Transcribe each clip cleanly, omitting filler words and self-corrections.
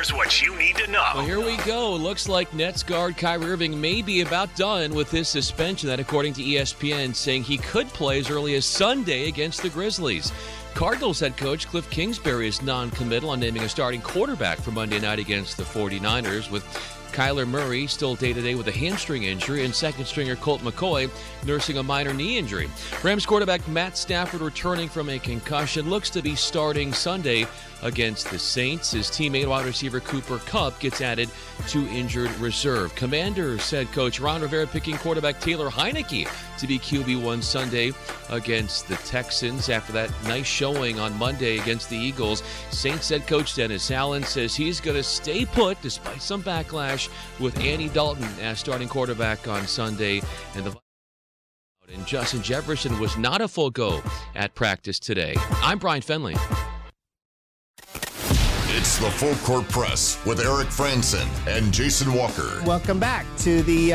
Here's what you need to know. Well, here we go. Looks like Nets guard Kyrie Irving may be about done with his suspension. That according to ESPN, saying he could play as early as Sunday against the Grizzlies. Cardinals head coach Cliff Kingsbury is non-committal on naming a starting quarterback for Monday night against the 49ers, with Kyler Murray still day-to-day with a hamstring injury and second-stringer Colt McCoy nursing a minor knee injury. Rams quarterback Matt Stafford, returning from a concussion, looks to be starting Sunday against the Saints. His teammate wide receiver Cooper Kupp gets added to injured reserve. Commanders head coach Ron Rivera picking quarterback Taylor Heinicke to be QB1 Sunday against the Texans after that nice showing on Monday against the Eagles. Saints head coach Dennis Allen says he's going to stay put despite some backlash with Andy Dalton as starting quarterback on Sunday. And Justin Jefferson was not a full go at practice today. I'm Brian Fenley. It's the Full Court Press with Eric Franson and Jason Walker. Welcome back to the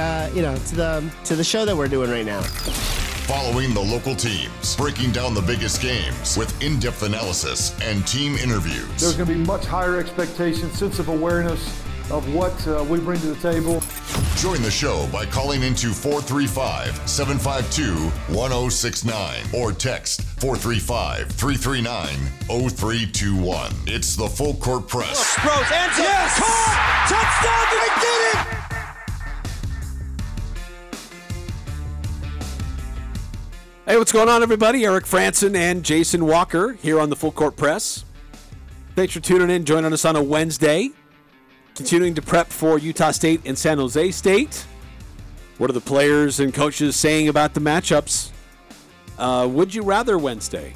to the show that we're doing right now. Following the local teams, breaking down the biggest games with in-depth analysis and team interviews. There's going to be much higher expectations, sense of awareness of what we bring to the table. Join the show by calling into 435-752-1069 or text 435-339-0321. It's the Full Court Press. Rose, answer. Yes! Caught! Touchdown! They did it! Hey, what's going on, everybody? Eric Franson and Jason Walker here on the Full Court Press. Thanks for tuning in, joining us on a Wednesday. Continuing to prep for Utah State and San Jose State. What are the players and coaches saying about the matchups? Would you rather Wednesday?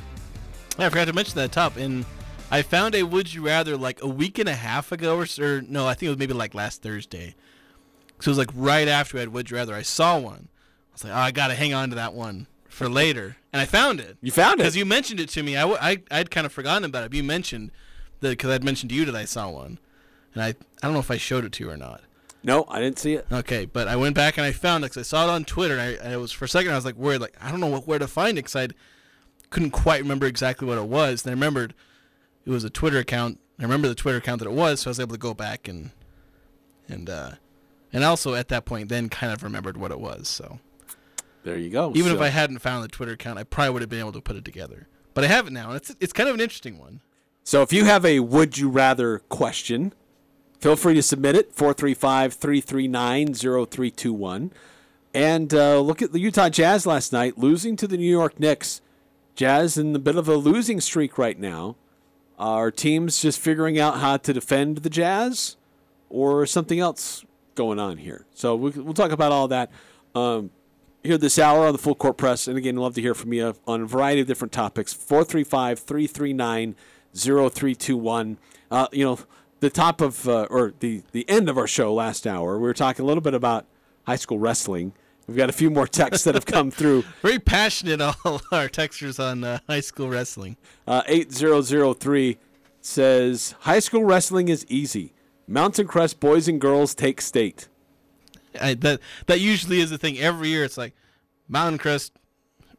I forgot to mention that top. And I found a would you rather like a week and a half ago or no, I think it was maybe like last Thursday. So it was like right after I had would you rather. I saw one. I was like, oh, I got to hang on to that one for later. And I found it. You found it? Because you mentioned it to me. I'd kind of forgotten about it. But you mentioned that because I'd mentioned to you that I saw one. And I don't know if I showed it to you or not. No, I didn't see it. Okay, but I went back and I found it because I saw it on Twitter. And I was, for a second, I was like, worried. Like, I don't know where to find it because I couldn't quite remember exactly what it was. And I remembered it was a Twitter account. I remember the Twitter account that it was, so I was able to go back and also at that point then kind of remembered what it was. So there you go. Even if I hadn't found the Twitter account, I probably would have been able to put it together. But I have it now, and it's kind of an interesting one. So if you have a would you rather question, feel free to submit it, 435-339-0321. And look at the Utah Jazz last night, losing to the New York Knicks. Jazz in a bit of a losing streak right now. Are teams just figuring out how to defend the Jazz or something else going on here? So we'll talk about all that here this hour on the Full Court Press. And, again, love to hear from you on a variety of different topics, 435-339-0321. The top of, or the end of our show last hour, we were talking a little bit about high school wrestling. We've got a few more texts that have come through. Very passionate, all our texters on high school wrestling. 8003 says, high school wrestling is easy. Mountain Crest boys and girls take state. That usually is the thing. Every year it's like Mountain Crest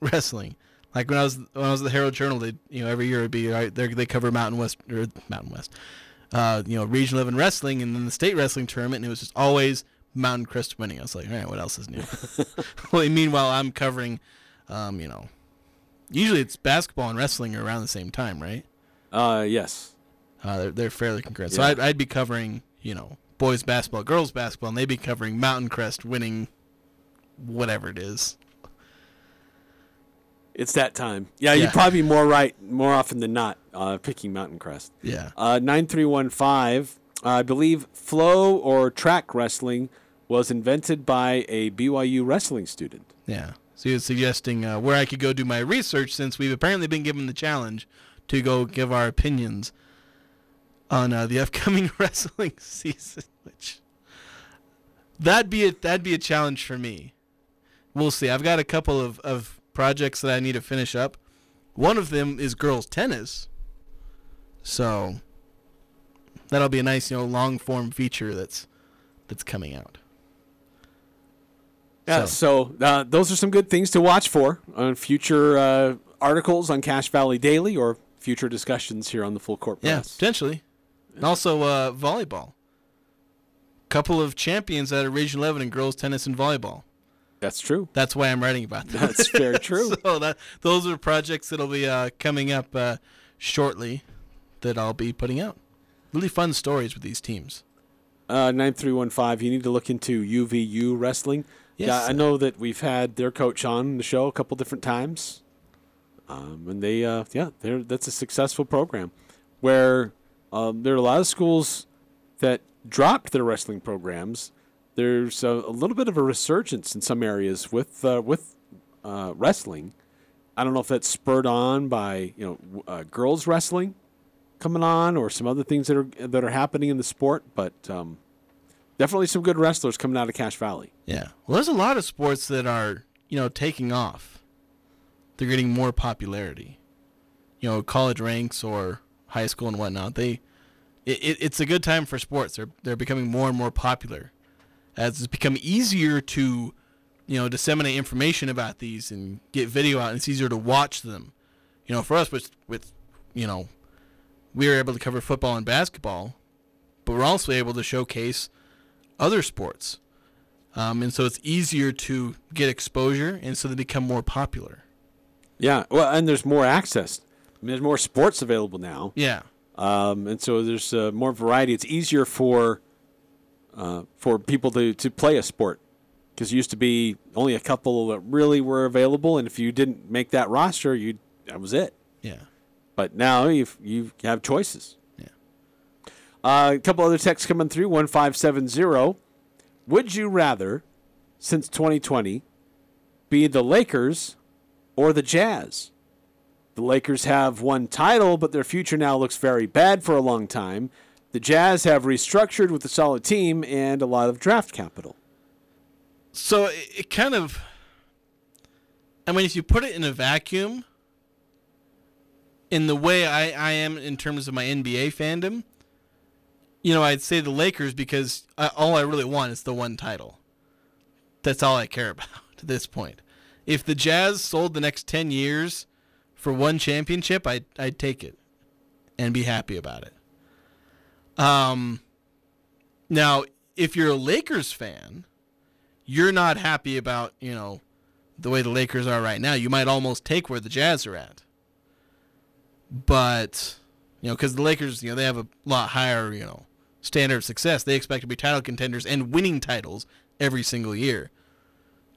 wrestling. Like when I was at the Herald Journal, every year it'd be they cover Mountain West. Region 11 wrestling and then the state wrestling tournament, and it was just always Mountain Crest winning. I was like, all right, what else is new? Well, meanwhile, I'm covering, usually it's basketball and wrestling are around the same time, right? Yes. They're fairly congruent. Yeah. So I'd be covering, boys basketball, girls basketball, and they'd be covering Mountain Crest winning whatever it is. It's that time. Yeah, you'd probably be more often than not picking Mountain Crest. Yeah. 9315, I believe flow or track wrestling was invented by a BYU wrestling student. Yeah. So he was suggesting where I could go do my research, since we've apparently been given the challenge to go give our opinions on the upcoming wrestling season. Which that'd be a challenge for me. We'll see. I've got a couple of projects that I need to finish up. One of them is girls tennis, so that'll be a nice, long form feature that's coming out. Yeah, so those are some good things to watch for on future articles on Cache Valley Daily or future discussions here on the Full Court Press. Yeah, potentially. And also volleyball. Couple of champions at a Region 11 in girls tennis and volleyball. That's true. That's why I'm writing about that. That's very true. So those are projects that'll be coming up shortly that I'll be putting out. Really fun stories with these teams. 9315, you need to look into UVU wrestling. Yes. Yeah, I know that we've had their coach on the show a couple different times. And they, that's a successful program where there are a lot of schools that dropped their wrestling programs. There's a little bit of a resurgence in some areas with wrestling. I don't know if that's spurred on by girls wrestling coming on or some other things that are happening in the sport, but definitely some good wrestlers coming out of Cache Valley. Yeah, well, there's a lot of sports that are taking off. They're getting more popularity. College ranks or high school and whatnot. It's a good time for sports. They're becoming more and more popular. As it's become easier to, disseminate information about these and get video out, and it's easier to watch them. For us, with we were able to cover football and basketball, but we're also able to showcase other sports. And so it's easier to get exposure, and so they become more popular. Yeah, well, and there's more access. I mean, there's more sports available now. Yeah. And so there's more variety. It's easier for people to play a sport, because it used to be only a couple that really were available, and if you didn't make that roster, that was it. Yeah. But now you have choices. Yeah. A couple other texts coming through. 1570. Would you rather, since 2020, be the Lakers or the Jazz? The Lakers have won title, but their future now looks very bad for a long time. The Jazz have restructured with a solid team and a lot of draft capital. So it kind of, if you put it in a vacuum, in the way I am in terms of my NBA fandom, I'd say the Lakers, because all I really want is the one title. That's all I care about at this point. If the Jazz sold the next 10 years for one championship, I'd take it and be happy about it. Now, if you're a Lakers fan, you're not happy about, the way the Lakers are right now. You might almost take where the Jazz are at. But, because the Lakers, they have a lot higher, standard of success. They expect to be title contenders and winning titles every single year.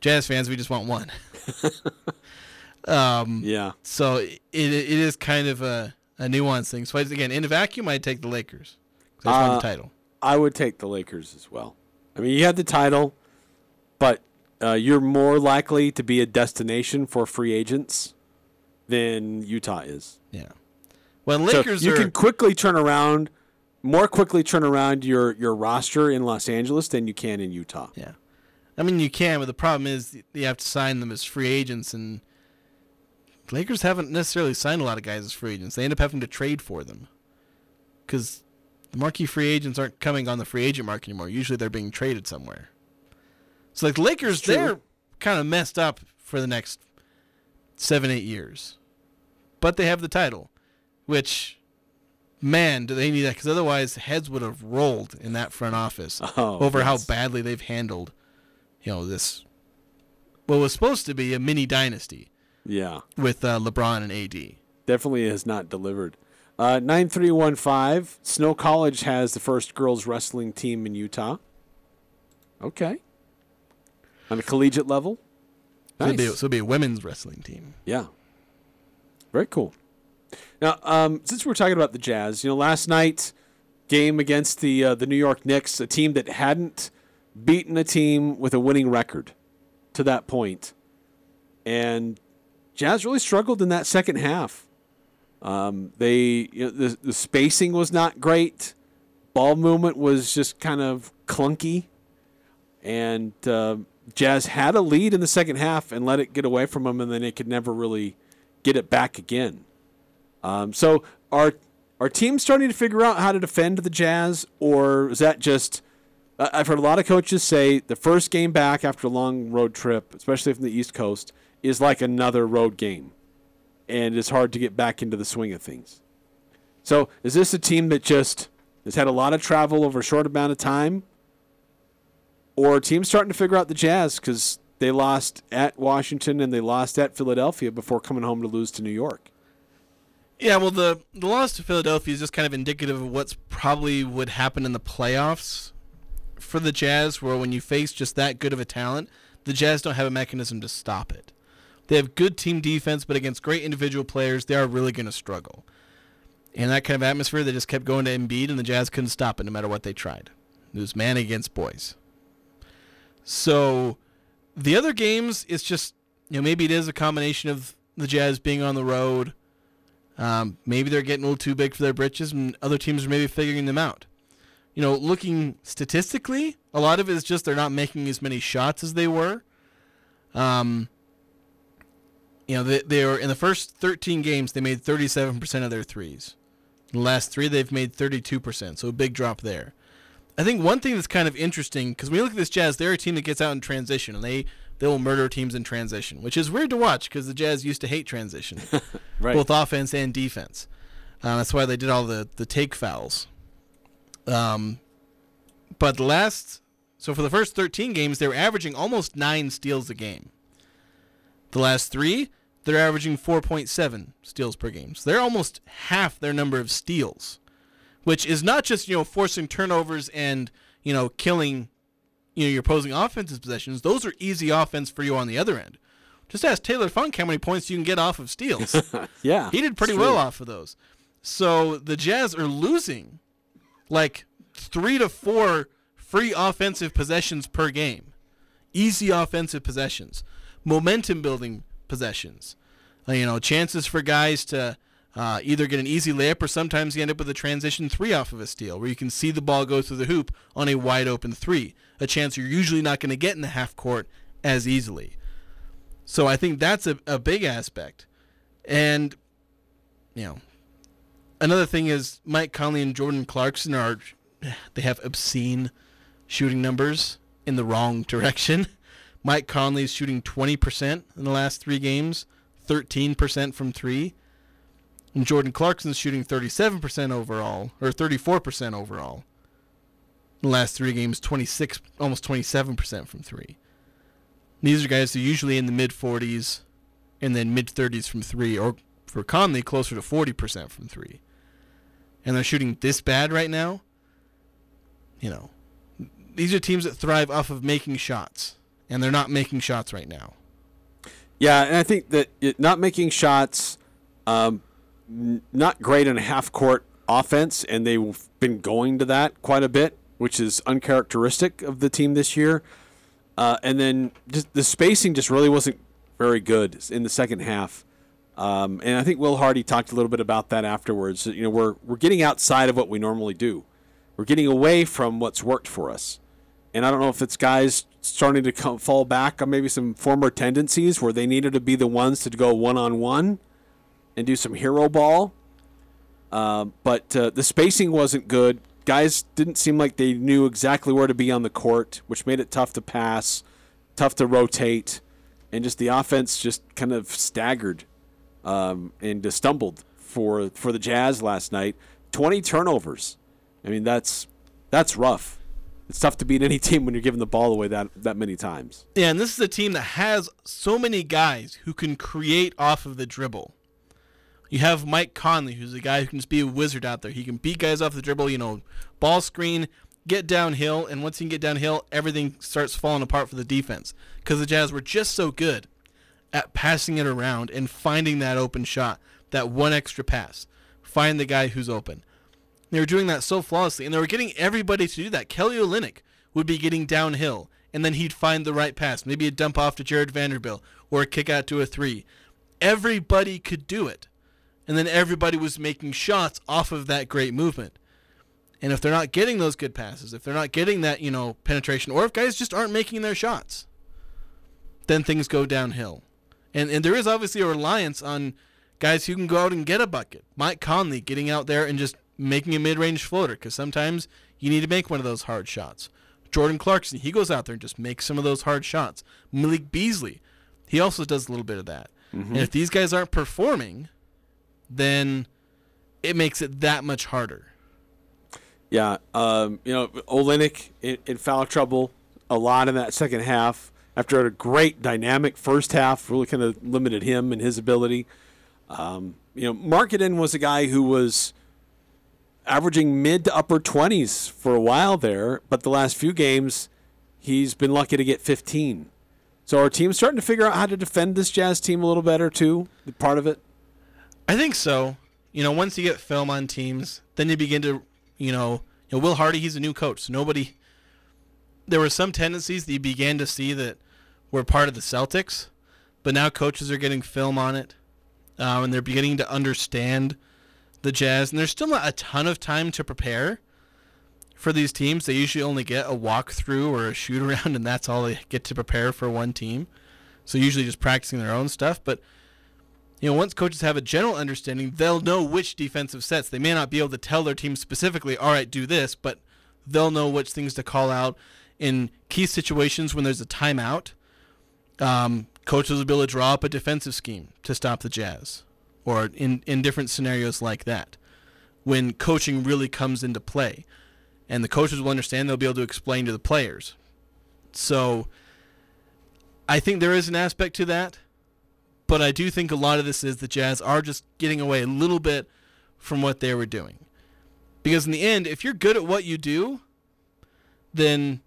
Jazz fans, we just want one. Yeah. So it is kind of a nuanced thing. So, again, in a vacuum, I'd take the Lakers. The title. I would take the Lakers as well. You had the title, but you're more likely to be a destination for free agents than Utah is. Yeah. When Lakers so you can quickly turn around your roster in Los Angeles than you can in Utah. Yeah. You can, but the problem is you have to sign them as free agents, and Lakers haven't necessarily signed a lot of guys as free agents. They end up having to trade for them because the marquee free agents aren't coming on the free agent market anymore. Usually they're being traded somewhere. So, the Lakers, they're kind of messed up for the next 7-8 years. But they have the title, which, man, do they need that, because otherwise heads would have rolled in that front office how badly they've handled, this, what was supposed to be a mini dynasty. Yeah. With LeBron and AD. Definitely has not delivered. 9315, Snow College has the first girls wrestling team in Utah. Okay. On a collegiate level? Nice. So it'll be a women's wrestling team. Yeah. Very cool. Now, since we're talking about the Jazz, last night, game against the New York Knicks, a team that hadn't beaten a team with a winning record to that point. And Jazz really struggled in that second half. The spacing was not great. Ball movement was just kind of clunky. And Jazz had a lead in the second half and let it get away from them, and then it could never really get it back again. So are teams starting to figure out how to defend the Jazz, or is that just – I've heard a lot of coaches say the first game back after a long road trip, especially from the East Coast, is like another road game. And it's hard to get back into the swing of things. So is this a team that just has had a lot of travel over a short amount of time, or teams starting to figure out the Jazz because they lost at Washington and they lost at Philadelphia before coming home to lose to New York. Yeah, well, the loss to Philadelphia is just kind of indicative of what's probably would happen in the playoffs for the Jazz, where when you face just that good of a talent, the Jazz don't have a mechanism to stop it. They have good team defense, but against great individual players, they are really going to struggle. In that kind of atmosphere, they just kept going to Embiid, and the Jazz couldn't stop it no matter what they tried. It was man against boys. So the other games, it's just, you know, maybe it is a combination of the Jazz being on the road. Maybe they're getting a little too big for their britches, and other teams are maybe figuring them out. You know, looking statistically, a lot of it is just they're not making as many shots as they were. You know, they were in the first 13 games, they made 37% of their threes. In the last three, they've made 32%, so a big drop there. I think one thing that's kind of interesting, because when you look at this Jazz, they're a team that gets out in transition, and they will murder teams in transition, which is weird to watch because the Jazz used to hate transition, right. Both offense and defense. That's why they did all the take fouls. But so for the first 13 games, they were averaging almost 9 steals a game. The last three, they're averaging 4.7 steals per game. So they're almost half their number of steals, which is not just, you know, forcing turnovers and, you know, killing, you know, your opposing offensive possessions. Those are easy offense for you on the other end. Just ask Taylor Funk how many points you can get off of steals. Yeah. He did pretty well off of those. So the Jazz are losing like 3 to 4 free offensive possessions per game. Easy offensive possessions. Momentum building possessions, you know, chances for guys to either get an easy layup, or sometimes you end up with a transition three off of a steal where you can see the ball go through the hoop on a wide open three, a chance you're usually not going to get in the half court as easily. So I think that's a big aspect. And, you know, another thing is Mike Conley and Jordan Clarkson they have obscene shooting numbers in the wrong direction. Mike Conley's shooting 20% in the last three games, 13% from three. And Jordan Clarkson's shooting 37% overall, or 34% overall. In the last three games, almost 27% from three. These are guys who are usually in the mid-40s and then mid-30s from three, or for Conley, closer to 40% from three. And they're shooting this bad right now? You know, these are teams that thrive off of making shots. And they're not making shots right now. Yeah, and I think that not making shots, not great in a half-court offense, and they've been going to that quite a bit, which is uncharacteristic of the team this year. And then just the spacing just really wasn't very good in the second half. And I think Will Hardy talked a little bit about that afterwards. You know, we're getting outside of what we normally do. We're getting away from what's worked for us. And I don't know if it's guys starting to fall back on maybe some former tendencies where they needed to be the ones to go one-on-one and do some hero ball. But the spacing wasn't good. Guys didn't seem like they knew exactly where to be on the court, which made it tough to pass, tough to rotate, and just the offense just kind of staggered and stumbled for the Jazz last night. 20 turnovers. I mean, that's rough. It's tough to beat any team when you're giving the ball away that many times. Yeah, and this is a team that has so many guys who can create off of the dribble. You have Mike Conley, who's a guy who can just be a wizard out there. He can beat guys off the dribble, you know, ball screen, get downhill, and once he can get downhill, everything starts falling apart for the defense because the Jazz were just so good at passing it around and finding that open shot, that one extra pass. Find the guy who's open. They were doing that so flawlessly, and they were getting everybody to do that. Kelly Olynyk would be getting downhill, and then he'd find the right pass, maybe a dump off to Jared Vanderbilt or a kick out to a three. Everybody could do it, and then everybody was making shots off of that great movement. And if they're not getting those good passes, if they're not getting that, you know, penetration, or if guys just aren't making their shots, then things go downhill. And there is obviously a reliance on guys who can go out and get a bucket. Mike Conley getting out there and just making a mid-range floater, because sometimes you need to make one of those hard shots. Jordan Clarkson, he goes out there and just makes some of those hard shots. Malik Beasley, he also does a little bit of that. Mm-hmm. And if these guys aren't performing, then it makes it that much harder. Yeah, Olenek in foul trouble a lot in that second half. After a great dynamic first half, really kind of limited him and his ability. Markkanen was a guy who was averaging mid to upper 20s for a while there, but the last few games he's been lucky to get 15. So our team's starting to figure out how to defend this Jazz team a little better too, part of it? I think so. Once you get film on teams, then you begin to, Will Hardy, he's a new coach. So there were some tendencies that you began to see that were part of the Celtics, but now coaches are getting film on it, and they're beginning to understand the Jazz. And there's still not a ton of time to prepare for these teams. They usually only get a walkthrough or a shoot-around, and that's all they get to prepare for one team. So usually just practicing their own stuff. But once coaches have a general understanding, they'll know which defensive sets. They may not be able to tell their team specifically, all right, do this, but they'll know which things to call out. In key situations when there's a timeout, coaches will be able to draw up a defensive scheme to stop the Jazz, or in different scenarios like that, when coaching really comes into play. And the coaches will understand, they'll be able to explain to the players. So I think there is an aspect to that, but I do think a lot of this is the Jazz are just getting away a little bit from what they were doing. Because in the end, if you're good at what you do, then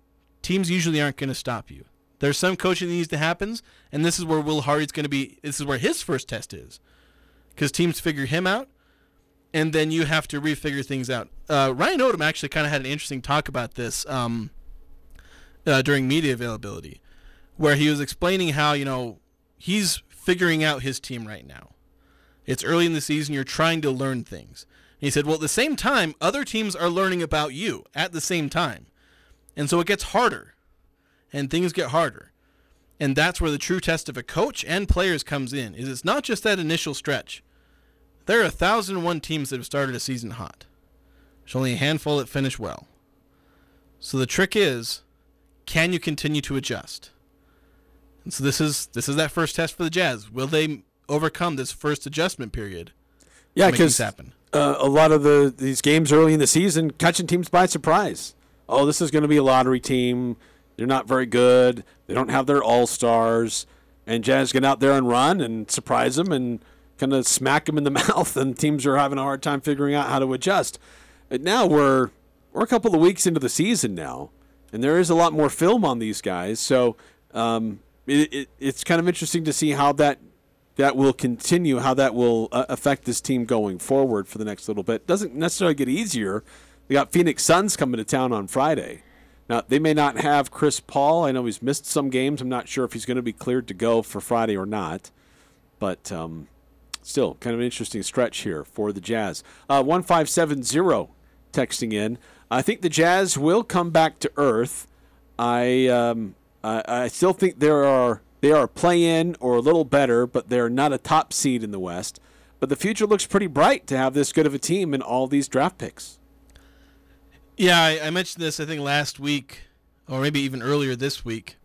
teams usually aren't going to stop you. There's some coaching that needs to happen, and this is where Will Hardy's going to be. This is where his first test is, because teams figure him out, and then you have to refigure things out. Ryan Odom actually kind of had an interesting talk about this during media availability, where he was explaining how, he's figuring out his team right now. It's early in the season. You're trying to learn things. And he said, well, at the same time, other teams are learning about you at the same time. And so it gets harder, and things get harder. And that's where the true test of a coach and players comes in, is it's not just that initial stretch. There are 1,001 teams that have started a season hot. There's only a handful that finish well. So the trick is, can you continue to adjust? And so this is that first test for the Jazz. Will they overcome this first adjustment period? Yeah, because a lot of these games early in the season, catching teams by surprise. Oh, this is going to be a lottery team. They're not very good. They don't have their all-stars. And Jazz get out there and run and surprise them and kind of smack them in the mouth, and teams are having a hard time figuring out how to adjust. But now we're a couple of weeks into the season now, and there is a lot more film on these guys. So it's kind of interesting to see how that will continue, how that will affect this team going forward for the next little bit. Doesn't necessarily get easier. They got Phoenix Suns coming to town on Friday. Now, they may not have Chris Paul. I know he's missed some games. I'm not sure if he's going to be cleared to go for Friday or not. But still, kind of an interesting stretch here for the Jazz. 1570 texting in. I think the Jazz will come back to earth. I still think they are a play-in or a little better, but they're not a top seed in the West. But the future looks pretty bright to have this good of a team and all these draft picks. Yeah, I mentioned this, I think, last week, or maybe even earlier this week,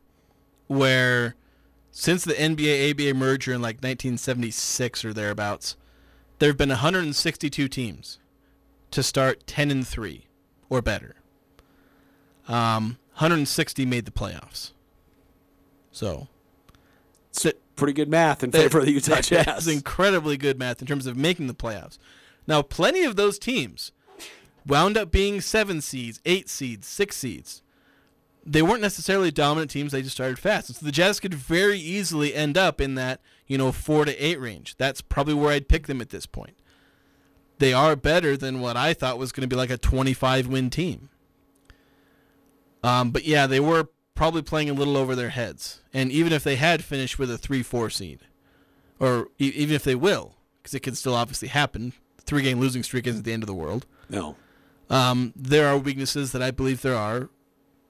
where since the NBA-ABA merger in like 1976 or thereabouts, there have been 162 teams to start 10-3 or better. 160 made the playoffs. So it's pretty good math in favor of the Utah Jazz. That's incredibly good math in terms of making the playoffs. Now, plenty of those teams wound up being 7 seeds, 8 seeds, 6 seeds. They weren't necessarily dominant teams. They just started fast. And so the Jazz could very easily end up in that, 4 to 8 range. That's probably where I'd pick them at this point. They are better than what I thought was going to be like a 25-win team. But yeah, they were probably playing a little over their heads. And even if they had finished with a 3-4 seed, or even if they will, because it can still obviously happen, 3-game losing streak isn't the end of the world. No. There are weaknesses that I believe there are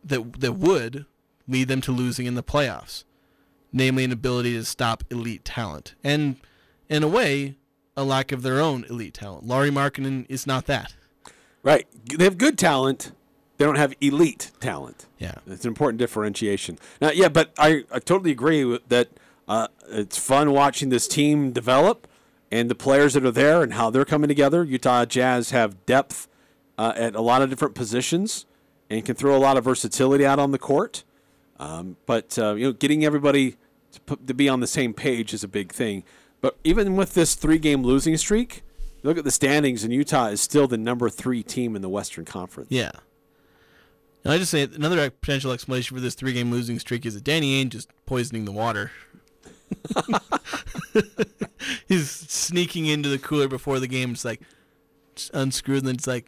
that would lead them to losing in the playoffs, namely an ability to stop elite talent and, in a way, a lack of their own elite talent. Lauri Markkanen is not that. Right. They have good talent. They don't have elite talent. Yeah. It's an important differentiation. Now, yeah, but I totally agree with that. It's fun watching this team develop and the players that are there and how they're coming together. Utah Jazz have depth. at a lot of different positions and can throw a lot of versatility out on the court. But getting everybody to be on the same page is a big thing. But even with this 3-game losing streak, look at the standings, and Utah is still the number 3 team in the Western Conference. Yeah. And I just say another potential explanation for this 3-game losing streak is that Danny Ainge is poisoning the water. He's sneaking into the cooler before the game. It's like unscrewed, and then it's like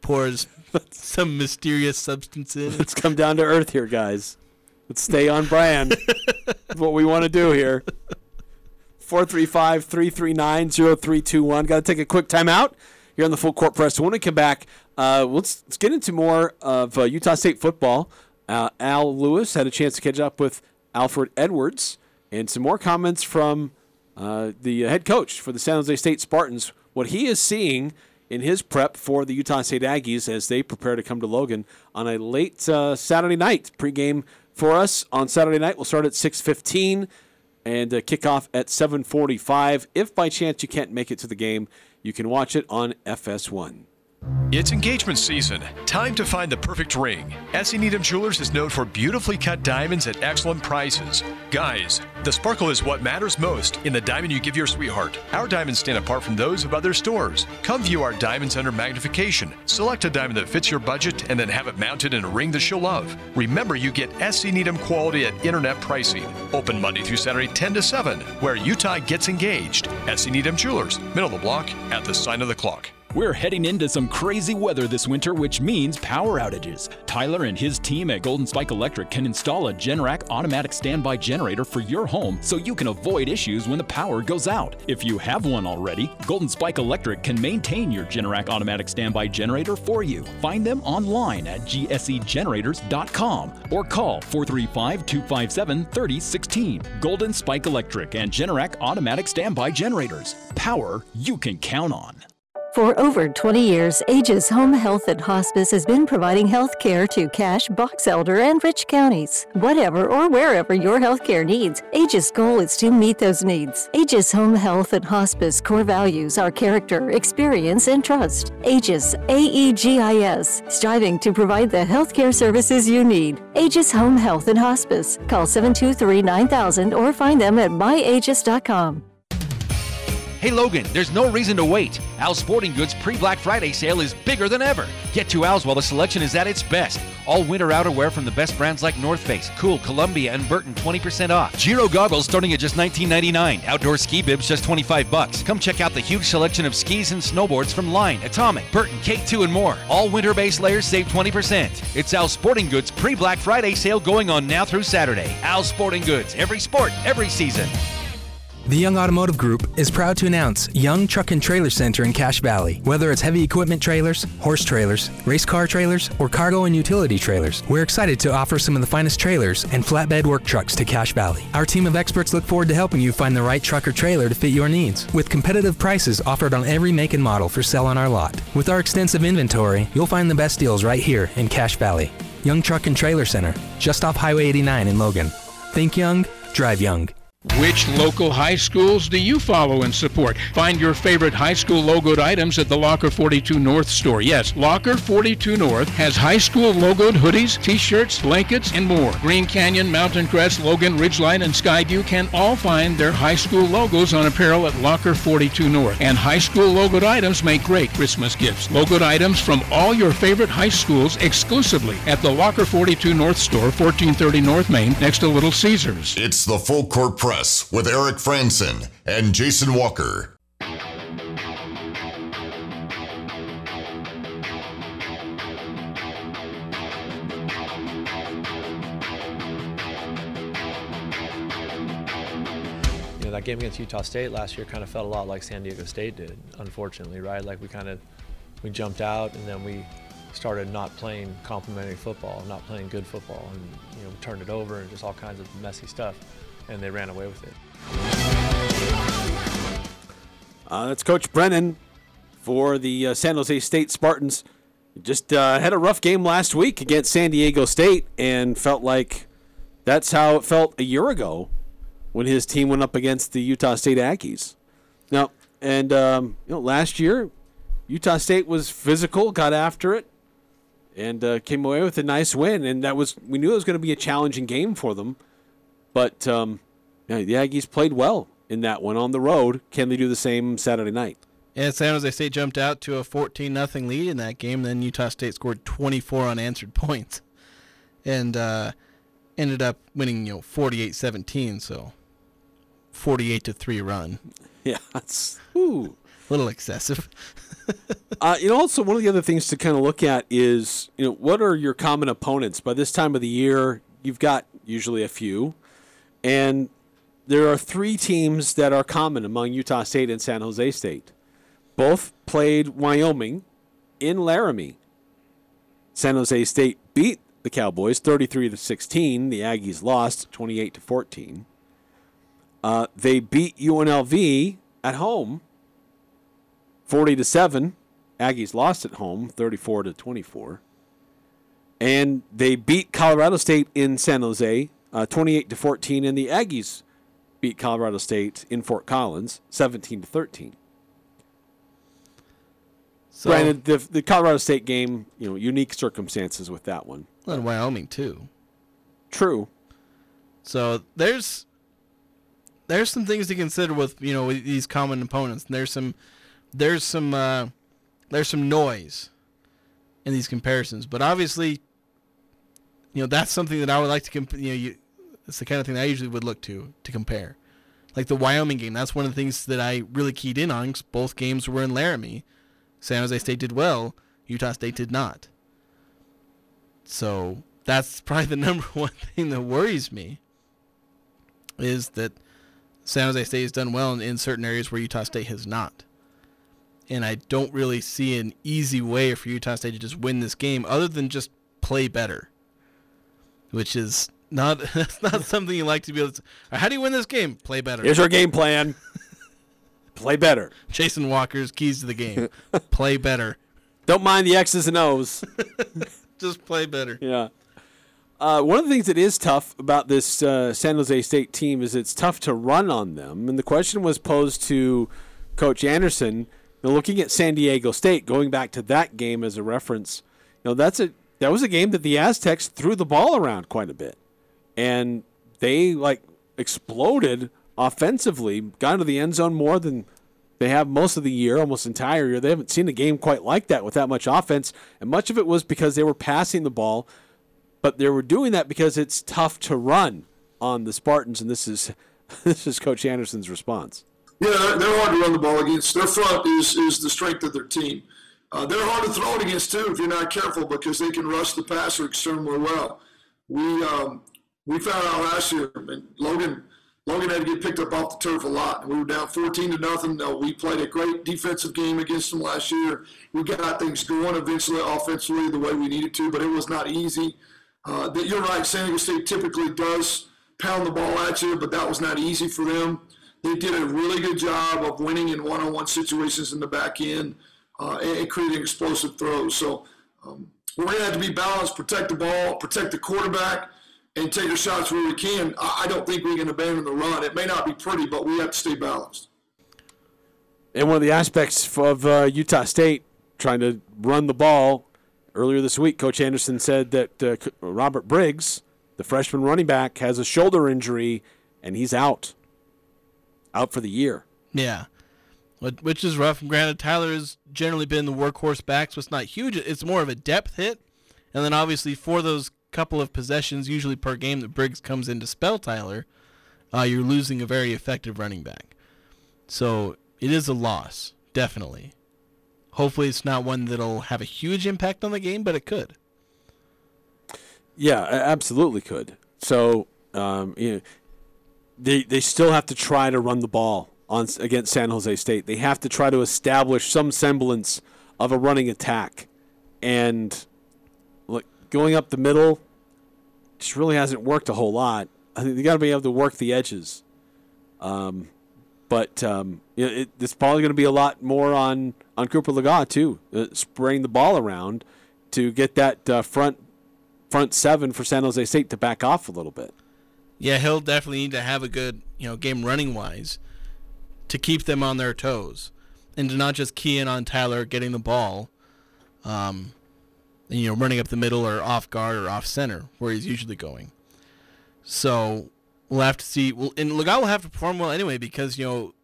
pours some mysterious substance in. Let's come down to earth here, guys. Let's stay on brand. That's what we want to do here. 435-339-0321. Got to take a quick timeout here on the Full Court Press. When we come back, let's get into more of Utah State football. Al Lewis had a chance to catch up with Alfred Edwards and some more comments from the head coach for the San Jose State Spartans, what he is seeing in his prep for the Utah State Aggies as they prepare to come to Logan on a late Saturday night pregame. For us on Saturday night, we'll start at 6:15 and kick off at 7:45. If by chance you can't make it to the game, you can watch it on FS1. It's engagement season. Time to find the perfect ring. S.E. Needham Jewelers is known for beautifully cut diamonds at excellent prices. Guys, the sparkle is what matters most in the diamond you give your sweetheart. Our diamonds stand apart from those of other stores. Come view our diamonds under magnification. Select a diamond that fits your budget and then have it mounted in a ring that she'll love. Remember, you get S.E. Needham quality at internet pricing. Open Monday through Saturday, 10 to 7, where Utah gets engaged. S.E. Needham Jewelers, middle of the block, at the sign of the clock. We're heading into some crazy weather this winter, which means power outages. Tyler and his team at Golden Spike Electric can install a Generac automatic standby generator for your home so you can avoid issues when the power goes out. If you have one already, Golden Spike Electric can maintain your Generac automatic standby generator for you. Find them online at gsegenerators.com or call 435-257-3016. Golden Spike Electric and Generac automatic standby generators. Power you can count on. For over 20 years, Aegis Home Health and Hospice has been providing health care to Cache, Box Elder, and Rich counties. Whatever or wherever your health care needs, Aegis' goal is to meet those needs. Aegis Home Health and Hospice core values are character, experience, and trust. Aegis, A-E-G-I-S, striving to provide the health care services you need. Aegis Home Health and Hospice. Call 723-9000 or find them at myaegis.com. Hey Logan, there's no reason to wait. Al's Sporting Goods pre-Black Friday sale is bigger than ever. Get to Al's while the selection is at its best. All winter outerwear from the best brands like North Face, Cool, Columbia, and Burton 20% off. Giro goggles starting at just $19.99. Outdoor ski bibs just $25. Come check out the huge selection of skis and snowboards from Line, Atomic, Burton, K2, and more. All winter base layers save 20%. It's Al's Sporting Goods pre-Black Friday sale going on now through Saturday. Al's Sporting Goods, every sport, every season. The Young Automotive Group is proud to announce Young Truck and Trailer Center in Cache Valley. Whether it's heavy equipment trailers, horse trailers, race car trailers, or cargo and utility trailers, we're excited to offer some of the finest trailers and flatbed work trucks to Cache Valley. Our team of experts look forward to helping you find the right truck or trailer to fit your needs, with competitive prices offered on every make and model for sale on our lot. With our extensive inventory, you'll find the best deals right here in Cache Valley. Young Truck and Trailer Center, just off Highway 89 in Logan. Think young, drive young. Which local high schools do you follow and support? Find your favorite high school logoed items at the Locker 42 North store. Yes, Locker 42 North has high school logoed hoodies, t-shirts, blankets, and more. Green Canyon, Mountain Crest, Logan, Ridgeline, and Skyview can all find their high school logos on apparel at Locker 42 North. And high school logoed items make great Christmas gifts. Logoed items from all your favorite high schools exclusively at the Locker 42 North store, 1430 North Main, next to Little Caesars. It's the Full Court Press with Eric Franson and Jason Walker. That game against Utah State last year kind of felt a lot like San Diego State did, unfortunately, right? Like we jumped out and then we started not playing complimentary football, not playing good football, and we turned it over and just all kinds of messy stuff. And they ran away with it. That's Coach Brennan for the San Jose State Spartans. Just had a rough game last week against San Diego State and felt like that's how it felt a year ago when his team went up against the Utah State Aggies. Now, last year, Utah State was physical, got after it, and came away with a nice win. And that was, we knew it was going to be a challenging game for them. But the Aggies played well in that one on the road. Can they do the same Saturday night? And San Jose State jumped out to a 14-0 lead in that game. Then Utah State scored 24 unanswered points and ended up winning, 48-17. So 48-3 run. Yeah, that's a little excessive. And also, one of the other things to kind of look at is, what are your common opponents? By this time of the year, you've got usually a few. And there are three teams that are common among Utah State and San Jose State. Both played Wyoming in Laramie. San Jose State beat the Cowboys 33-16. The Aggies lost 28-14. They beat UNLV at home 40-7. Aggies lost at home 34-24. And they beat Colorado State in San Jose 28-14, and the Aggies beat Colorado State in Fort Collins 17-13. So, granted, the Colorado State game, unique circumstances with that one. And Wyoming too. True. So there's some things to consider with with these common opponents. And there's some noise in these comparisons, but obviously, that's something that I would like to compare. It's the kind of thing that I usually would look to compare. Like the Wyoming game, that's one of the things that I really keyed in on, because both games were in Laramie. San Jose State did well. Utah State did not. So that's probably the number one thing that worries me, is that San Jose State has done well in certain areas where Utah State has not. And I don't really see an easy way for Utah State to just win this game other than just play better, which is not something you like to be able to. How do you win this game? Play better. Here's our game plan. Play better. Jason Walker's keys to the game. Play better. Don't mind the X's and O's. Just play better. Yeah. One of the things that is tough about this San Jose State team is it's tough to run on them. And the question was posed to Coach Anderson. Now, looking at San Diego State, going back to that game as a reference, that was a game that the Aztecs threw the ball around quite a bit. And they, exploded offensively, got into the end zone more than they have most of the year, almost entire year. They haven't seen a game quite like that with that much offense. And much of it was because they were passing the ball, but they were doing that because it's tough to run on the Spartans. And this is Coach Anderson's response. Yeah, they're hard to run the ball against. Their front is the strength of their team. They're hard to throw it against, too, if you're not careful, because they can rush the passer extremely well. We found out last year, and Logan had to get picked up off the turf a lot. We were down 14-0. We played a great defensive game against them last year. We got things going eventually offensively the way we needed to, but it was not easy. You're right, San Diego State typically does pound the ball at you, but that was not easy for them. They did a really good job of winning in one-on-one situations in the back end and creating explosive throws. So we're going to have to be balanced, protect the ball, protect the quarterback, and take our shots where we can. I don't think we can abandon the run. It may not be pretty, but we have to stay balanced. And one of the aspects of Utah State trying to run the ball, earlier this week, Coach Anderson said that Robert Briggs, the freshman running back, has a shoulder injury, and he's out for the year. Yeah, which is rough. Granted, Tyler has generally been the workhorse back, so it's not huge. It's more of a depth hit. And then obviously for those couple of possessions, usually per game, that Briggs comes in to spell Tyler, you're losing a very effective running back. So it is a loss, definitely. Hopefully it's not one that'll have a huge impact on the game, but it could. Yeah, absolutely could. So they still have to try to run the ball against San Jose State. They have to try to establish some semblance of a running attack. And look, going up the middle just really hasn't worked a whole lot. I think they got to be able to work the edges. It's probably going to be a lot more on Cooper Legat too, spraying the ball around to get that front seven for San Jose State to back off a little bit. Yeah, he'll definitely need to have a good game running wise to keep them on their toes. and to not just key in on Tyler getting the ball, and, you know, running up the middle or off guard or off center where he's usually going. So we'll have to see. Well, and Legat will have to perform well anyway because, you know,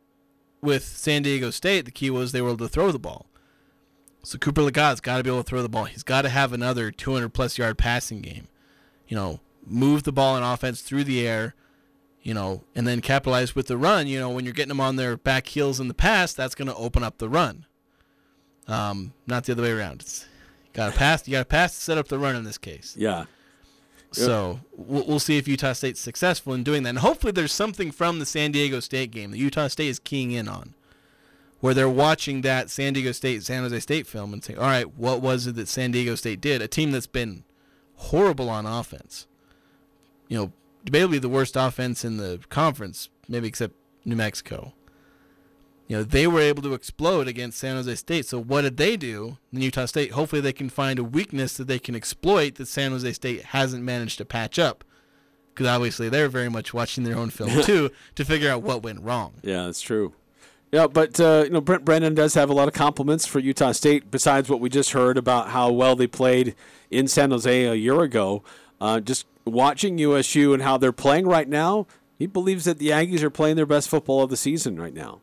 with San Diego State, the key was they were able to throw the ball. So Cooper Legat's got to be able to throw the ball. He's got to have another 200-plus yard passing game. You know, move the ball in offense through the air, you know, and then capitalize with the run. You know, when you're getting them on their back heels in the pass, that's going to open up the run. Not the other way around. It's you got to pass to set up the run in this case. Yeah. So we'll see if Utah State's successful in doing that. And hopefully there's something from the San Diego State game that Utah State is keying in on, where they're watching that San Diego State, San Jose State film and saying, all right, what was it that San Diego State did? A team that's been horrible on offense. You know, debatably the worst offense in the conference, maybe except New Mexico. You know, they were able to explode against San Jose State. So what did they do in Utah State? Hopefully they can find a weakness that they can exploit that San Jose State hasn't managed to patch up. Because obviously they're very much watching their own film too to figure out what went wrong. Yeah, that's true. Yeah, but you know, Brent Brennan does have a lot of compliments for Utah State besides what we just heard about how well they played in San Jose a year ago. Just watching USU and how they're playing right now, he believes that the Aggies are playing their best football of the season right now.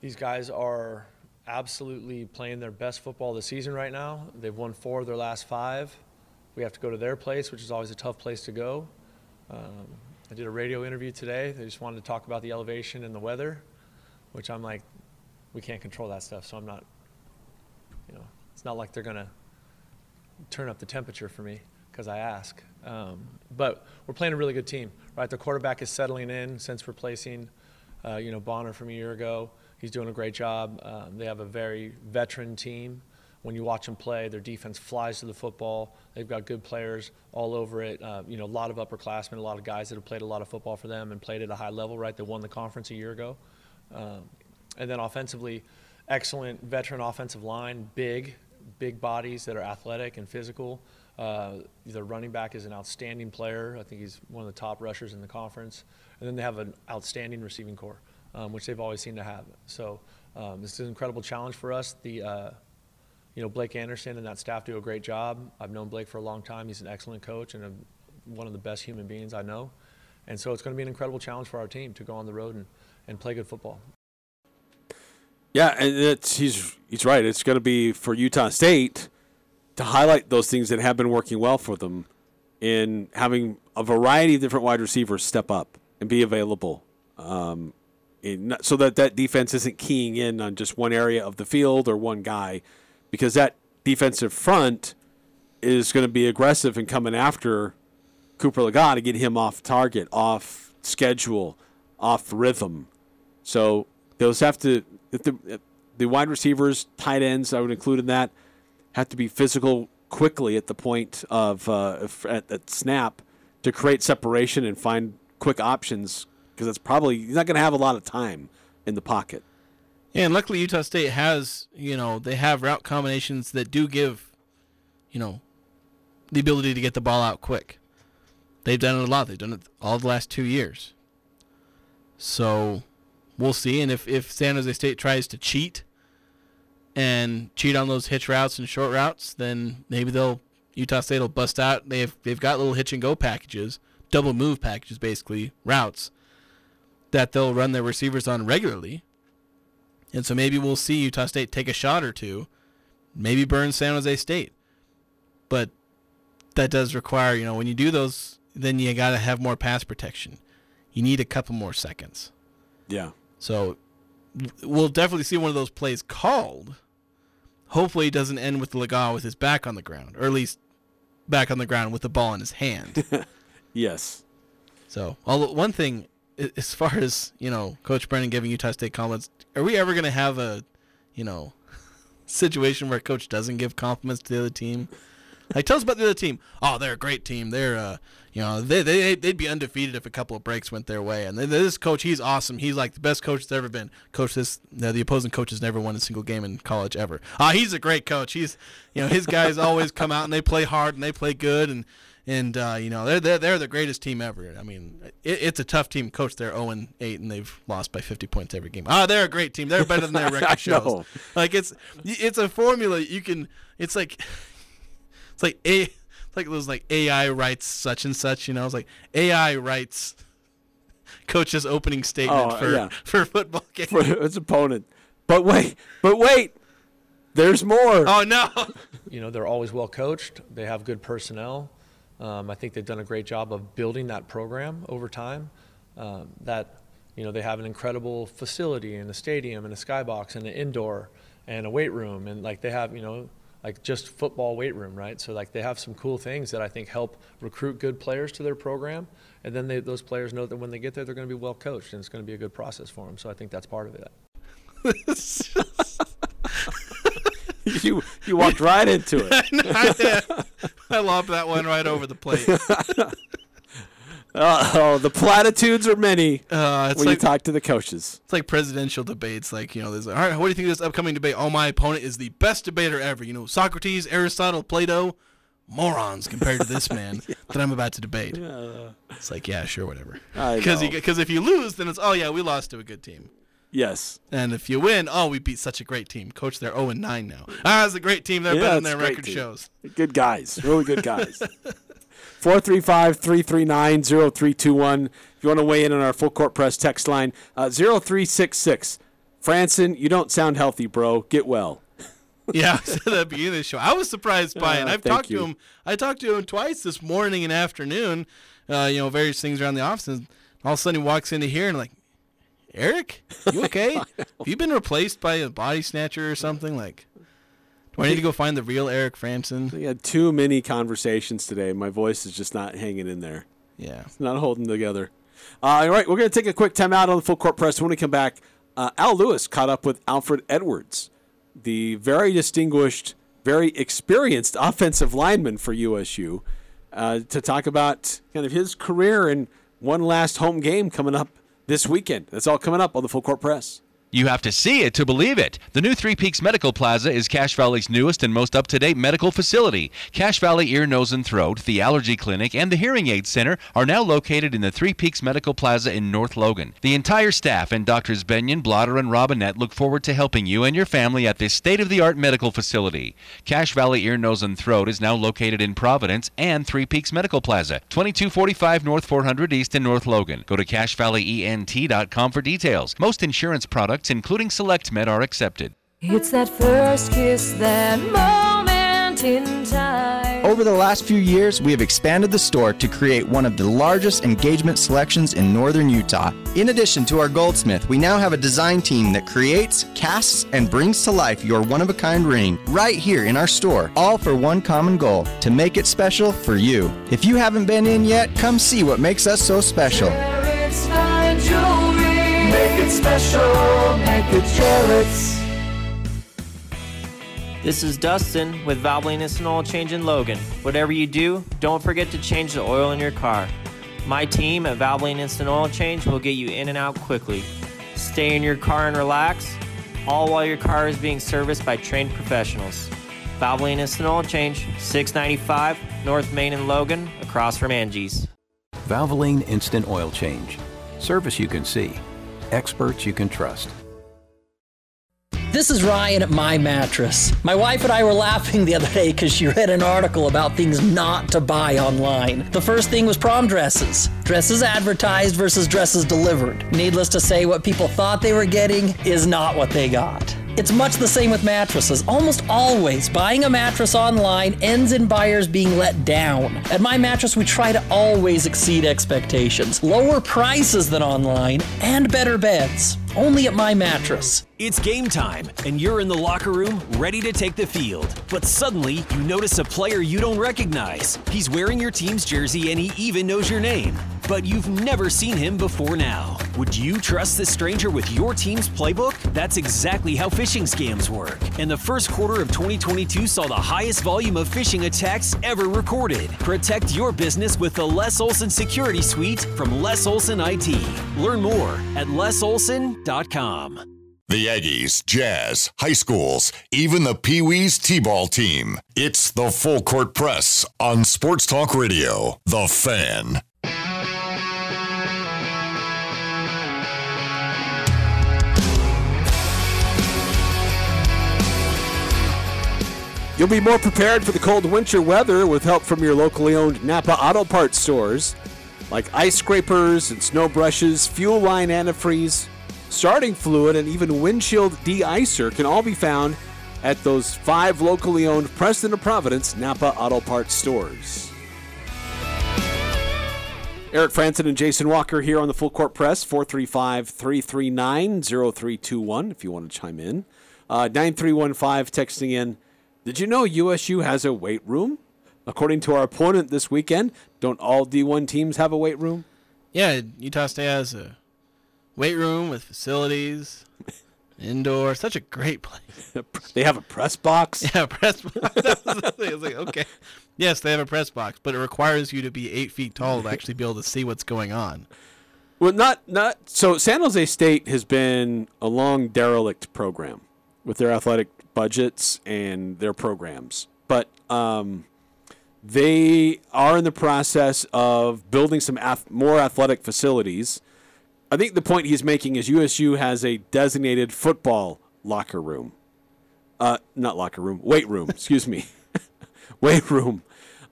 These guys are absolutely playing their best football of the season right now. They've won 4 of their last 5. We have to go to their place, which is always a tough place to go. I did a radio interview today. They just wanted to talk about the elevation and the weather, which I'm like, we can't control that stuff, so I'm not, you know, it's not like they're going to turn up the temperature for me because I ask. But we're playing a really good team, right? The quarterback is settling in since replacing, you know, Bonner from a year ago. He's doing a great job. They have a very veteran team. When you watch them play, their defense flies to the football. They've got good players all over it. You know, a lot of upperclassmen, a lot of guys that have played a lot of football for them and played at a high level, right? They won the conference a year ago. And then offensively, excellent veteran offensive line, big bodies that are athletic and physical. Their running back is an outstanding player. I think he's one of the top rushers in the conference. And then they have an outstanding receiving corps, which they've always seemed to have. So this is an incredible challenge for us. The, you know, Blake Anderson and that staff do a great job. I've known Blake for a long time. He's an excellent coach and one of the best human beings I know. And so it's going to be an incredible challenge for our team to go on the road and play good football. Yeah, and he's right. It's going to be for Utah State to highlight those things that have been working well for them in having a variety of different wide receivers step up and be available so that defense isn't keying in on just one area of the field or one guy, because that defensive front is going to be aggressive and coming after Cooper Legat to get him off target, off schedule, off rhythm. So those have to – If the wide receivers, tight ends, I would include in that, have to be physical quickly at the point of at snap to create separation and find quick options, because that's probably he's not going to have a lot of time in the pocket. Yeah, and luckily Utah State has, you know, they have route combinations that do give, you know, the ability to get the ball out quick. They've done it a lot. They've done it all the last 2 years. So we'll see, and if San Jose State tries to cheat on those hitch routes and short routes, then maybe Utah State will bust out. They've got little hitch and go packages, double move packages basically, routes that they'll run their receivers on regularly. And so maybe we'll see Utah State take a shot or two, maybe burn San Jose State. But that does require, you know, when you do those, then you got to have more pass protection. You need a couple more seconds. Yeah. So we'll definitely see one of those plays called. Hopefully it doesn't end with Legat with his back on the ground, or at least back on the ground with the ball in his hand. Yes. So one thing, as far as, you know, Coach Brennan giving Utah State compliments, are we ever going to have a, you know, situation where a coach doesn't give compliments to the other team? Like, tell us about the other team. Oh, they're a great team. They're, you know, they'd be undefeated if a couple of breaks went their way. And this coach, he's awesome. He's like the best coach that's ever been. Coach, the opposing coach has never won a single game in college ever. Ah, he's a great coach. He's, you know, his guys always come out and they play hard and they play good. And And, you know, they're the greatest team ever. I mean, it's a tough team. Coach, they're 0-8, and they've lost by 50 points every game. Ah, they're a great team. They're better than their record shows. Like, it's a formula you can – it's like those AI writes such and such, you know. It's like AI writes coach's opening statement for football game. For his opponent. But wait. There's more. Oh, no. You know, they're always well coached. They have good personnel. I think they've done a great job of building that program over time. That, you know, they have an incredible facility and a stadium and a skybox and an indoor and a weight room. And, like, they have, you know, like just football weight room, right? So, like, they have some cool things that I think help recruit good players to their program. And then those players know that when they get there, they're going to be well coached and it's going to be a good process for them. So I think that's part of it. You walked right into it. I lobbed that one right over the plate. Oh, the platitudes are many when you talk to the coaches. It's like presidential debates. Like, you know, there's like, all right, what do you think of this upcoming debate? Oh, my opponent is the best debater ever. You know, Socrates, Aristotle, Plato, morons compared to this man that I'm about to debate. Yeah. It's like, yeah, sure, whatever. Because if you lose, then it's, oh, yeah, we lost to a good team. Yes. And if you win, oh, we beat such a great team. Coach, they're 0-9 now. Ah, it's a great team. They're better than their record shows. Good guys. Really good guys. 435-339-0321. If you want to weigh in on our full court press text line, 0366. Franson, you don't sound healthy, bro. Get well. Yeah, I said that at the beginning of the show. I was surprised by it. I talked to him twice this morning and afternoon, you know, various things around the office. And all of a sudden he walks into here and like, Eric, you okay? Have you been replaced by a body snatcher or something? Like, do I need to go find the real Eric Franson? We had too many conversations today. My voice is just not hanging in there. Yeah. It's not holding together. All right, we're going to take a quick timeout on the Full Court Press. When we come back, Al Lewis caught up with Alfred Edwards, the very distinguished, very experienced offensive lineman for USU, to talk about kind of his career and one last home game coming up this weekend. That's all coming up on the Full Court Press. You have to see it to believe it. The new Three Peaks Medical Plaza is Cache Valley's newest and most up-to-date medical facility. Cache Valley Ear, Nose, and Throat, the Allergy Clinic, and the Hearing Aid Center are now located in the Three Peaks Medical Plaza in North Logan. The entire staff and Drs. Benyon, Blotter, and Robinette look forward to helping you and your family at this state-of-the-art medical facility. Cache Valley Ear, Nose, and Throat is now located in Providence and Three Peaks Medical Plaza, 2245 North 400 East in North Logan. Go to CacheValleyENT.com for details. Most insurance products, including Select Med, are accepted. It's that first kiss, that moment in time. Over the last few years, we have expanded the store to create one of the largest engagement selections in northern Utah. In addition to our goldsmith, we now have a design team that creates, casts, and brings to life your one-of-a-kind ring right here in our store, all for one common goal, to make it special for you. If you haven't been in yet, come see what makes us so special. Eric's Fine Jewelry. Make it special, make it Jarrett's. This is Dustin with Valvoline and Oil Change in Logan. Whatever you do, don't forget to change the oil in your car. My team at Valvoline Instant Oil Change will get you in and out quickly. Stay in your car and relax, all while your car is being serviced by trained professionals. Valvoline Instant Oil Change, 695 North Main in Logan, across from Angie's. Valvoline Instant Oil Change. Service you can see. Experts you can trust. This is Ryan at My Mattress. My wife and I were laughing the other day because she read an article about things not to buy online. The first thing was prom dresses. Dresses advertised versus dresses delivered. Needless to say, what people thought they were getting is not what they got. It's much the same with mattresses. Almost always, buying a mattress online ends in buyers being let down. At My Mattress, we try to always exceed expectations, lower prices than online, and better beds. Only at My Mattress. It's game time, and you're in the locker room, ready to take the field. But suddenly, you notice a player you don't recognize. He's wearing your team's jersey, and he even knows your name. But you've never seen him before now. Would you trust this stranger with your team's playbook? That's exactly how phishing scams work. And the first quarter of 2022 saw the highest volume of phishing attacks ever recorded. Protect your business with the Les Olson Security Suite from Les Olson IT. Learn more at lesolson.com. The Aggies, Jazz, high schools, even the Pee Wees T-ball team. It's the Full Court Press on Sports Talk Radio, The Fan. You'll be more prepared for the cold winter weather with help from your locally owned Napa Auto Parts stores like ice scrapers and snow brushes, fuel line antifreeze, starting fluid, and even windshield de-icer can all be found at those 5 locally owned Preston and Providence Napa Auto Parts stores. Eric Franson and Jason Walker here on the Full Court Press, 435-339-0321 if you want to chime in. 9315 texting in. Did you know USU has a weight room? According to our opponent this weekend, don't all D1 teams have a weight room? Yeah, Utah State has a weight room with facilities, indoor. Such a great place. They have a press box? Yeah, a press box. It's like, okay. Yes, they have a press box, but it requires you to be 8 feet tall to actually be able to see what's going on. Well, so San Jose State has been a long derelict program with their athletic budgets and their programs, but they are in the process of building some more athletic facilities. I think the point he's making is USU has a designated football locker room, weight room. Excuse me, weight room.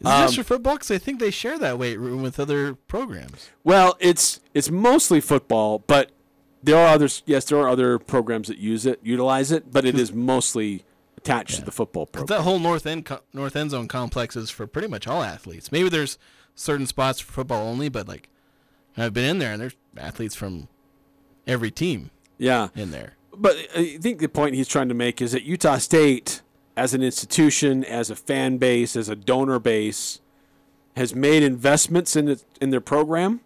Is it just for football? Because I think they share that weight room with other programs. Well, it's mostly football, but. There are other programs that utilize it, but it is mostly attached to the football program. That whole north end zone complex is for pretty much all athletes. Maybe there's certain spots for football only, but like I've been in there, and there's athletes from every team. Yeah, in there. But I think the point he's trying to make is that Utah State, as an institution, as a fan base, as a donor base, has made investments in their program,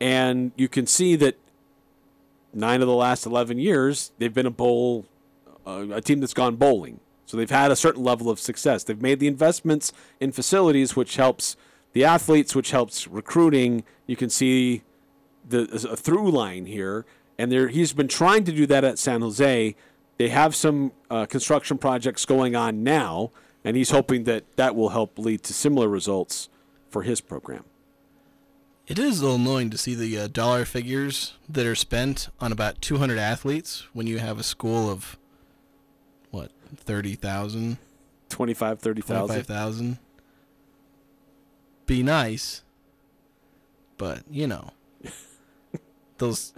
and you can see that. 9 of the last 11 years, they've been a team that's gone bowling. So they've had a certain level of success. They've made the investments in facilities, which helps the athletes, which helps recruiting. You can see a through line here. And he's been trying to do that at San Jose. They have some construction projects going on now, and he's hoping that will help lead to similar results for his program. It is a little annoying to see the dollar figures that are spent on about 200 athletes when you have a school of, 30,000? 30,000. 25,000. Be nice, but, those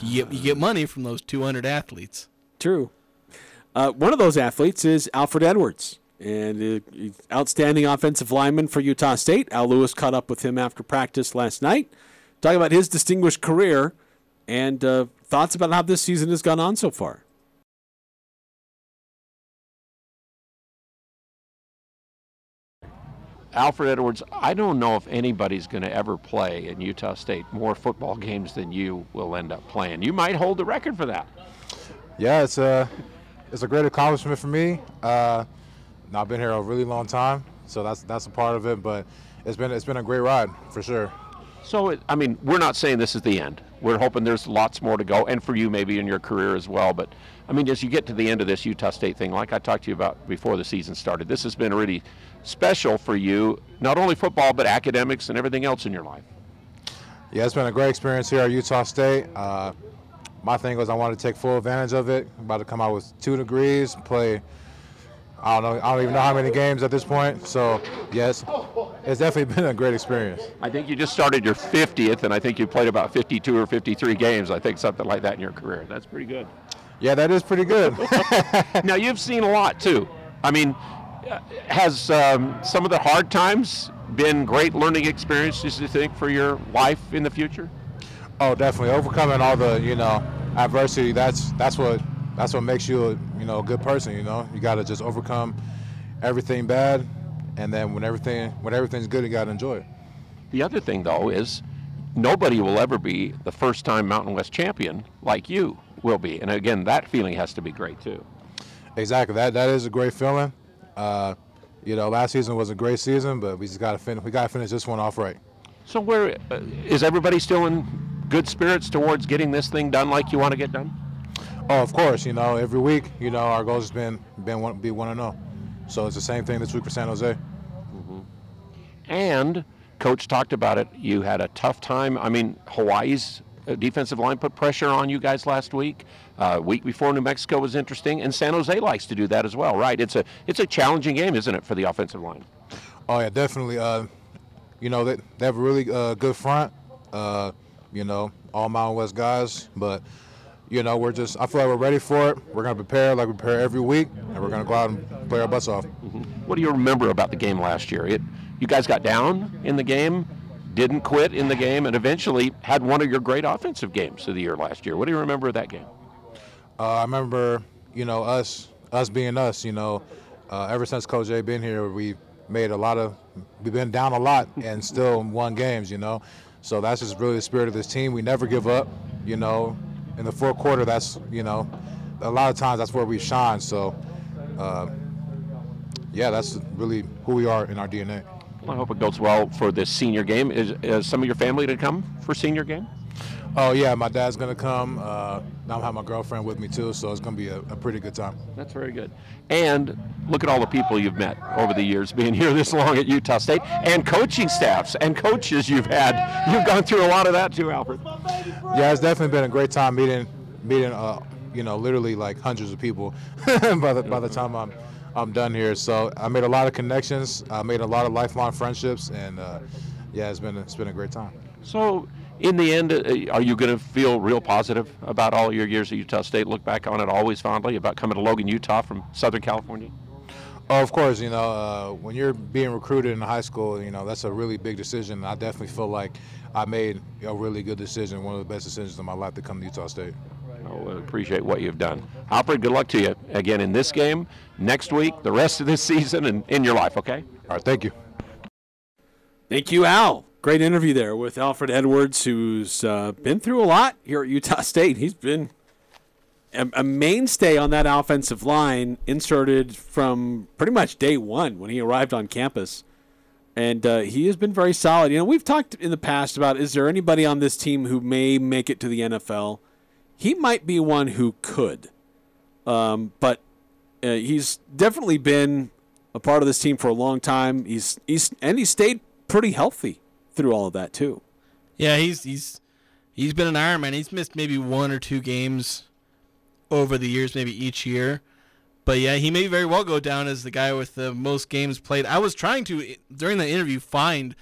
you get money from those 200 athletes. True. One of those athletes is Alfred Edwards. And outstanding offensive lineman for Utah State. Al Lewis caught up with him after practice last night. Talking about his distinguished career and thoughts about how this season has gone on so far. Alfred Edwards, I don't know if anybody's going to ever play in Utah State more football games than you will end up playing. You might hold the record for that. Yeah, it's a great accomplishment for me. I've been here a really long time, so that's a part of it. But it's been a great ride for sure. So we're not saying this is the end. We're hoping there's lots more to go, and for you maybe in your career as well. But as you get to the end of this Utah State thing, like I talked to you about before the season started, this has been really special for you, not only football but academics and everything else in your life. Yeah, it's been a great experience here at Utah State. My thing was I wanted to take full advantage of it. I'm about to come out with 2 degrees, play. I don't even know how many games at this point. So, yes, it's definitely been a great experience. I think you just started your 50th, and I think you played about 52 or 53 games, I think something like that in your career. That's pretty good. Yeah, that is pretty good. Now, you've seen a lot, too. Has some of the hard times been great learning experiences, you think, for your life in the future? Oh, definitely. Overcoming all the, adversity, that's what makes you a good person. You got to just overcome everything bad, and then when everything's good, you got to enjoy it. The other thing though is nobody will ever be the first time Mountain West champion like you will be, and again that feeling has to be great too. Exactly, that is a great feeling. Last season was a great season, but we just got to finish. We got to finish this one off right. So where is everybody still in good spirits towards getting this thing done like you want to get done? Oh, of course. You know, every week, you know, our goal has been be 1-0. So it's the same thing this week for San Jose. Mm-hmm. And Coach talked about it. You had a tough time. I mean, Hawaii's defensive line put pressure on you guys last week. Week before, New Mexico was interesting, and San Jose likes to do that as well, right? It's a challenging game, isn't it, for the offensive line? Oh yeah, definitely. You know, they have a really good front. You know, all Mountain West guys, but you know, I feel like we're ready for it. We're gonna prepare like we prepare every week, and we're gonna go out and play our butts off. Mm-hmm. What do you remember about the game last year? You guys got down in the game, didn't quit in the game, and eventually had one of your great offensive games of the year last year. What do you remember of that game? I remember, you know, us being us. You know, ever since Coach Jay been here, we've been down a lot and still won games. You know, so that's just really the spirit of this team. We never give up. You know, in the fourth quarter, that's, you know, a lot of times that's where we shine. So, yeah, that's really who we are in our DNA. Well, I hope it goes well for this senior game. Is some of your family to come for senior game? Oh, yeah, my dad's going to come. Now I'm going to have my girlfriend with me, too, so it's going to be a pretty good time. That's very good. And look at all the people you've met over the years being here this long at Utah State, and coaching staffs and coaches you've had. You've gone through a lot of that, too, Alfred. Yeah, it's definitely been a great time meeting you know, literally like hundreds of people by the time I'm done here. So I made a lot of connections. I made a lot of lifelong friendships, and, yeah, it's been a great time. So, in the end, are you going to feel real positive about all your years at Utah State? Look back on it always fondly about coming to Logan, Utah from Southern California? Oh, of course. You know, when you're being recruited in high school, you know, that's a really big decision. I definitely feel like I made a really good decision, one of the best decisions of my life, to come to Utah State. I appreciate what you've done. Alfred, good luck to you again in this game, next week, the rest of this season, and in your life, okay? All right, thank you. Thank you, Al. Great interview there with Alfred Edwards, who's been through a lot here at Utah State. He's been a mainstay on that offensive line, inserted from pretty much day one when he arrived on campus. And he has been very solid. You know, we've talked in the past about, is there anybody on this team who may make it to the NFL? He might be one who could. But he's definitely been a part of this team for a long time. And he stayed pretty healthy through all of that too. Yeah, he's been an Ironman. He's missed maybe one or two games over the years, maybe each year. But yeah, he may very well go down as the guy with the most games played. I was trying to, during the interview, find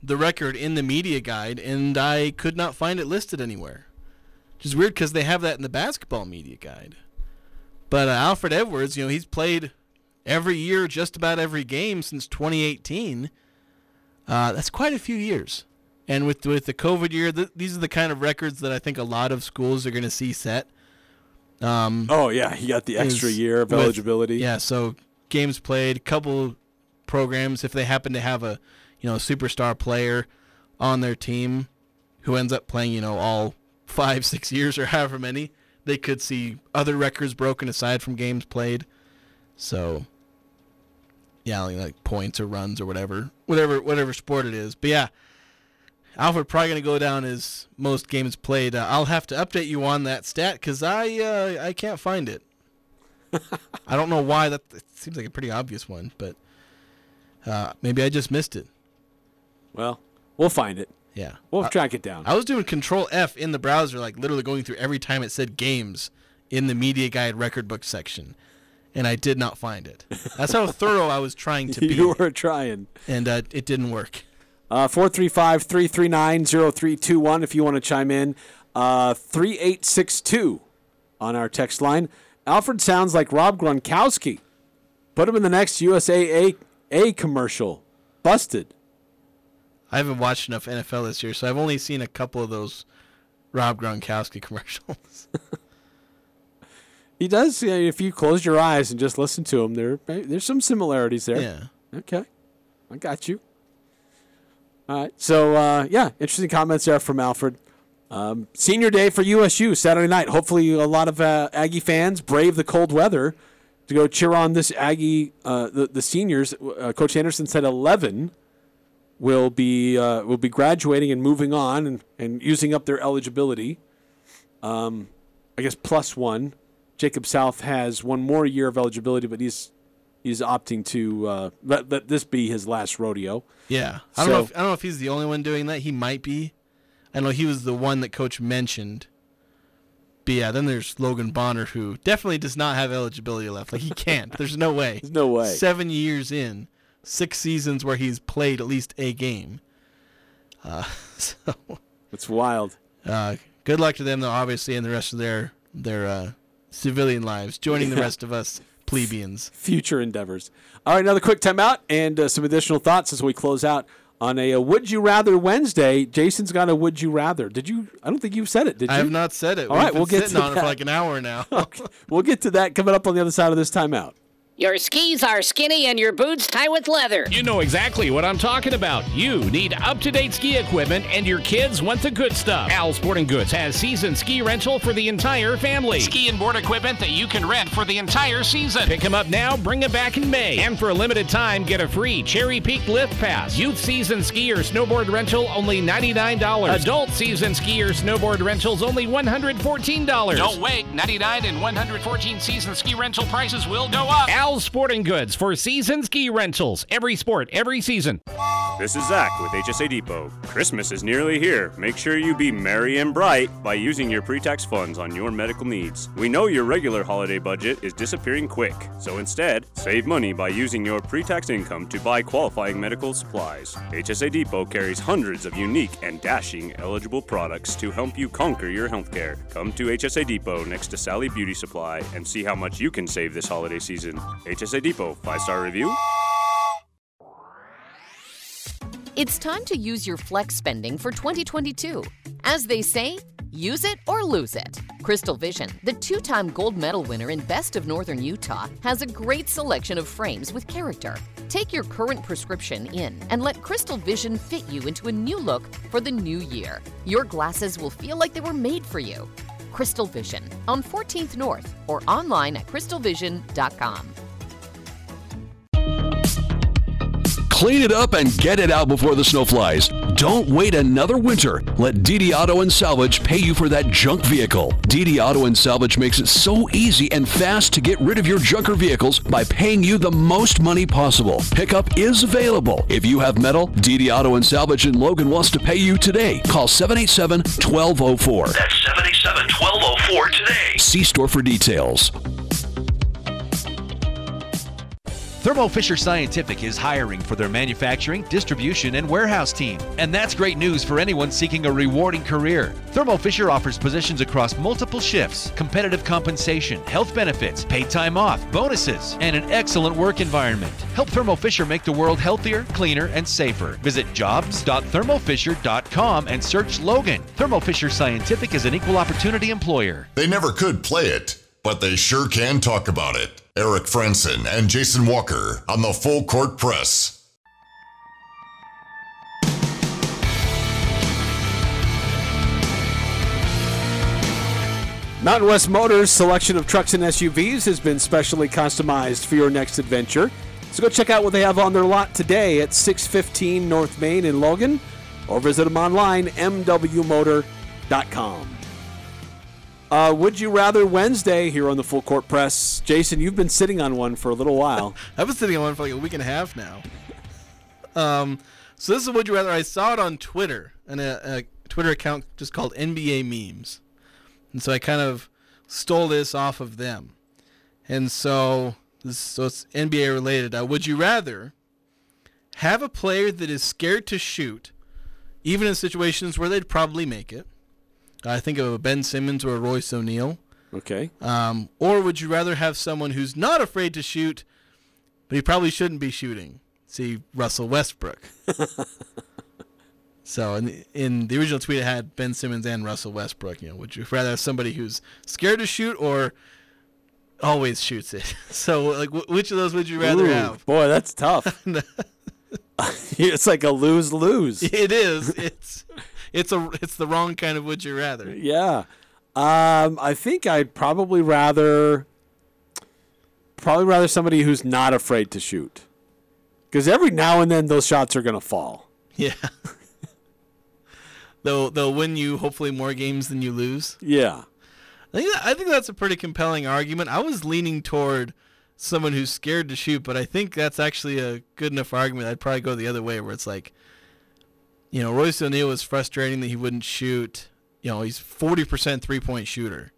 the record in the media guide, and I could not find it listed anywhere. Which is weird because they have that in the basketball media guide. But Alfred Edwards, you know, he's played every year, just about every game since 2018. That's quite a few years. And with the COVID year, these are the kind of records that I think a lot of schools are going to see set. Oh, yeah. He got the extra year of eligibility. Yeah, so games played, couple programs, if they happen to have a, you know, superstar player on their team who ends up playing, you know, all 5, 6 years or however many, they could see other records broken aside from games played. So... yeah, like points or runs or whatever sport it is. But yeah, Alfred probably going to go down as most games played. I'll have to update you on that stat because I can't find it. I don't know why. It seems like a pretty obvious one, but maybe I just missed it. Well, we'll find it. Yeah. We'll track it down. I was doing Control-F in the browser, like literally going through every time it said games in the media guide record book section. And I did not find it. That's how thorough I was trying to be. You were trying. And it didn't work. 435-339-0321 if you want to chime in. 3862 on our text line. Alfred sounds like Rob Gronkowski. Put him in the next USAA commercial. Busted. I haven't watched enough NFL this year, so I've only seen a couple of those Rob Gronkowski commercials. He does. You know, if you close your eyes and just listen to him, there's some similarities there. Yeah. Okay. I got you. All right. So, yeah, interesting comments there from Alfred. Senior day for USU Saturday night. Hopefully a lot of Aggie fans brave the cold weather to go cheer on this Aggie, the seniors. Coach Anderson said 11 will be graduating and moving on and using up their eligibility. I guess, plus one. Jacob South has one more year of eligibility, but he's opting to let this be his last rodeo. Yeah. I don't know if he's the only one doing that. He might be. I know he was the one that Coach mentioned. But, yeah, then there's Logan Bonner, who definitely does not have eligibility left. Like, he can't. There's no way. There's no way. 7 years in, 6 seasons where he's played at least a game. So it's wild. Good luck to them, though, obviously, and the rest of their civilian lives, joining the rest of us plebeians. Future endeavors. All right, another quick timeout and some additional thoughts as we close out on a Would You Rather Wednesday. Jason's got a Would You Rather. Did you? I don't think you've said it, did you? I have not said it. All right, we'll get to that. We've been sitting on it for like an hour now. Okay. We'll get to that coming up on the other side of this timeout. Your skis are skinny and your boots tie with leather. You know exactly what I'm talking about. You need up-to-date ski equipment and your kids want the good stuff. Al's Sporting Goods has season ski rental for the entire family. Ski and board equipment that you can rent for the entire season. Pick them up now, bring them back in May. And for a limited time, get a free Cherry Peak Lift Pass. Youth season ski or snowboard rental, only $99. Adult season ski or snowboard rentals, only $114. Don't wait. $99 and $114 season ski rental prices will go up. Al's Sporting Goods for season ski rentals. Every sport, every season. This is Zach with HSA Depot. Christmas is nearly here. Make sure you be merry and bright by using your pre-tax funds on your medical needs. We know your regular holiday budget is disappearing quick, so instead, save money by using your pre-tax income to buy qualifying medical supplies. HSA Depot carries hundreds of unique and dashing eligible products to help you conquer your healthcare. Come to HSA Depot next to Sally Beauty Supply and see how much you can save this holiday season. HSA Depot, 5-star review. It's time to use your flex spending for 2022. As they say, use it or lose it. Crystal Vision, the two-time gold medal winner in Best of Northern Utah, has a great selection of frames with character. Take your current prescription in and let Crystal Vision fit you into a new look for the new year. Your glasses will feel like they were made for you. Crystal Vision on 14th North or online at crystalvision.com. Clean it up and get it out before the snow flies. Don't wait another winter. Let DD Auto and Salvage pay you for that junk vehicle. DD Auto and Salvage makes it so easy and fast to get rid of your junker vehicles by paying you the most money possible. Pickup is available. If you have metal, DD Auto and Salvage in Logan wants to pay you today. Call 787-1204. That's 787-1204 today. See store for details. Thermo Fisher Scientific is hiring for their manufacturing, distribution, and warehouse team. And that's great news for anyone seeking a rewarding career. Thermo Fisher offers positions across multiple shifts, competitive compensation, health benefits, paid time off, bonuses, and an excellent work environment. Help Thermo Fisher make the world healthier, cleaner, and safer. Visit jobs.thermofisher.com and search Logan. Thermo Fisher Scientific is an equal opportunity employer. They never could play it, but they sure can talk about it. Eric Franson and Jason Walker on the Full Court Press. Mountain West Motors' selection of trucks and SUVs has been specially customized for your next adventure. So go check out what they have on their lot today at 615 North Main in Logan, or visit them online, mwmotor.com. Would You Rather Wednesday here on the Full Court Press. Jason, you've been sitting on one for a little while. I've been sitting on one for like a week and a half now. So this is Would You Rather. I saw it on Twitter, and a Twitter account just called NBA Memes. And so I kind of stole this off of them. And so it's NBA related. Would you rather have a player that is scared to shoot, even in situations where they'd probably make it? I think of a Ben Simmons or a Royce O'Neill. Okay. Or would you rather have someone who's not afraid to shoot, but he probably shouldn't be shooting? See, Russell Westbrook. So in the original tweet, it had Ben Simmons and Russell Westbrook. You know, would you rather have somebody who's scared to shoot or always shoots it? So, like, which of those would you rather have? Boy, that's tough. It's like a lose-lose. It is. It's the wrong kind of would you rather. Yeah. I think I'd probably rather somebody who's not afraid to shoot. Because every now and then those shots are going to fall. Yeah. They'll win you hopefully more games than you lose. Yeah. I think that's a pretty compelling argument. I was leaning toward someone who's scared to shoot, but I think that's actually a good enough argument. I'd probably go the other way, where it's like, you know, Royce O'Neill was frustrating that he wouldn't shoot. You know, he's 40% three-point shooter,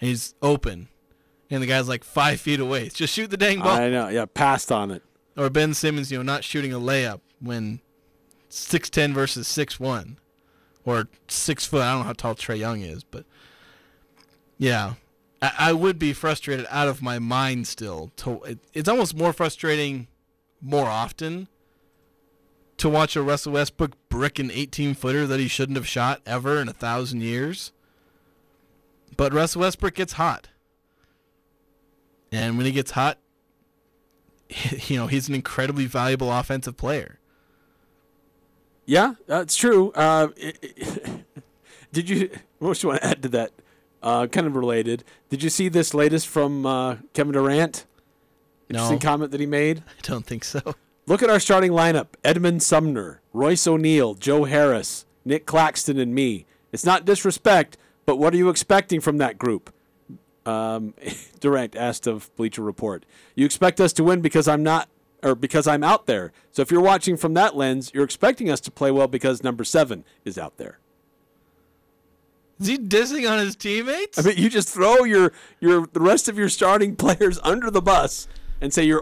and he's open, and the guy's like 5 feet away. Just shoot the dang ball. I know, yeah, passed on it. Or Ben Simmons, you know, not shooting a layup when 6'10 versus 6'1 or 6 foot. I don't know how tall Trae Young is, but yeah, I would be frustrated out of my mind still. It's almost more frustrating more often to watch a Russell Westbrook brick an 18-footer that he shouldn't have shot ever in 1,000 years. But Russell Westbrook gets hot. And when he gets hot, you know, he's an incredibly valuable offensive player. Yeah, that's true. What do you want to add to that? Kind of related. Did you see this latest from Kevin Durant? Interesting comment that he made. I don't think so. Look at our starting lineup. Edmund Sumner, Royce O'Neill, Joe Harris, Nick Claxton, and me. It's not disrespect, but what are you expecting from that group? Durant asked of Bleacher Report. You expect us to win because I'm out there. So if you're watching from that lens, you're expecting us to play well because number 7 is out there. Is he dissing on his teammates? I mean, you just throw the rest of your starting players under the bus and say you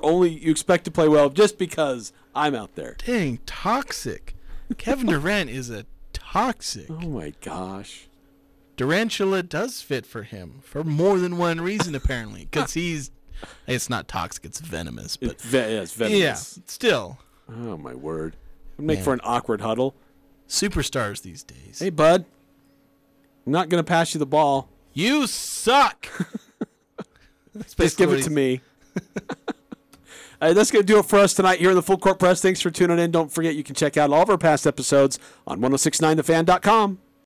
expect to play well just because I'm out there. Dang, toxic. Kevin Durant is a toxic. Oh my gosh. Durantula does fit for him for more than one reason, apparently, because it's not toxic, it's venomous. But it's venomous. Yeah, still. Oh my word. It would make for an awkward huddle. Superstars these days. Hey, bud. I'm not going to pass you the ball. You suck. Just give it to me. All right, that's going to do it for us tonight here in the Full Court Press. Thanks for tuning in. Don't forget you can check out all of our past episodes on 1069thefan.com.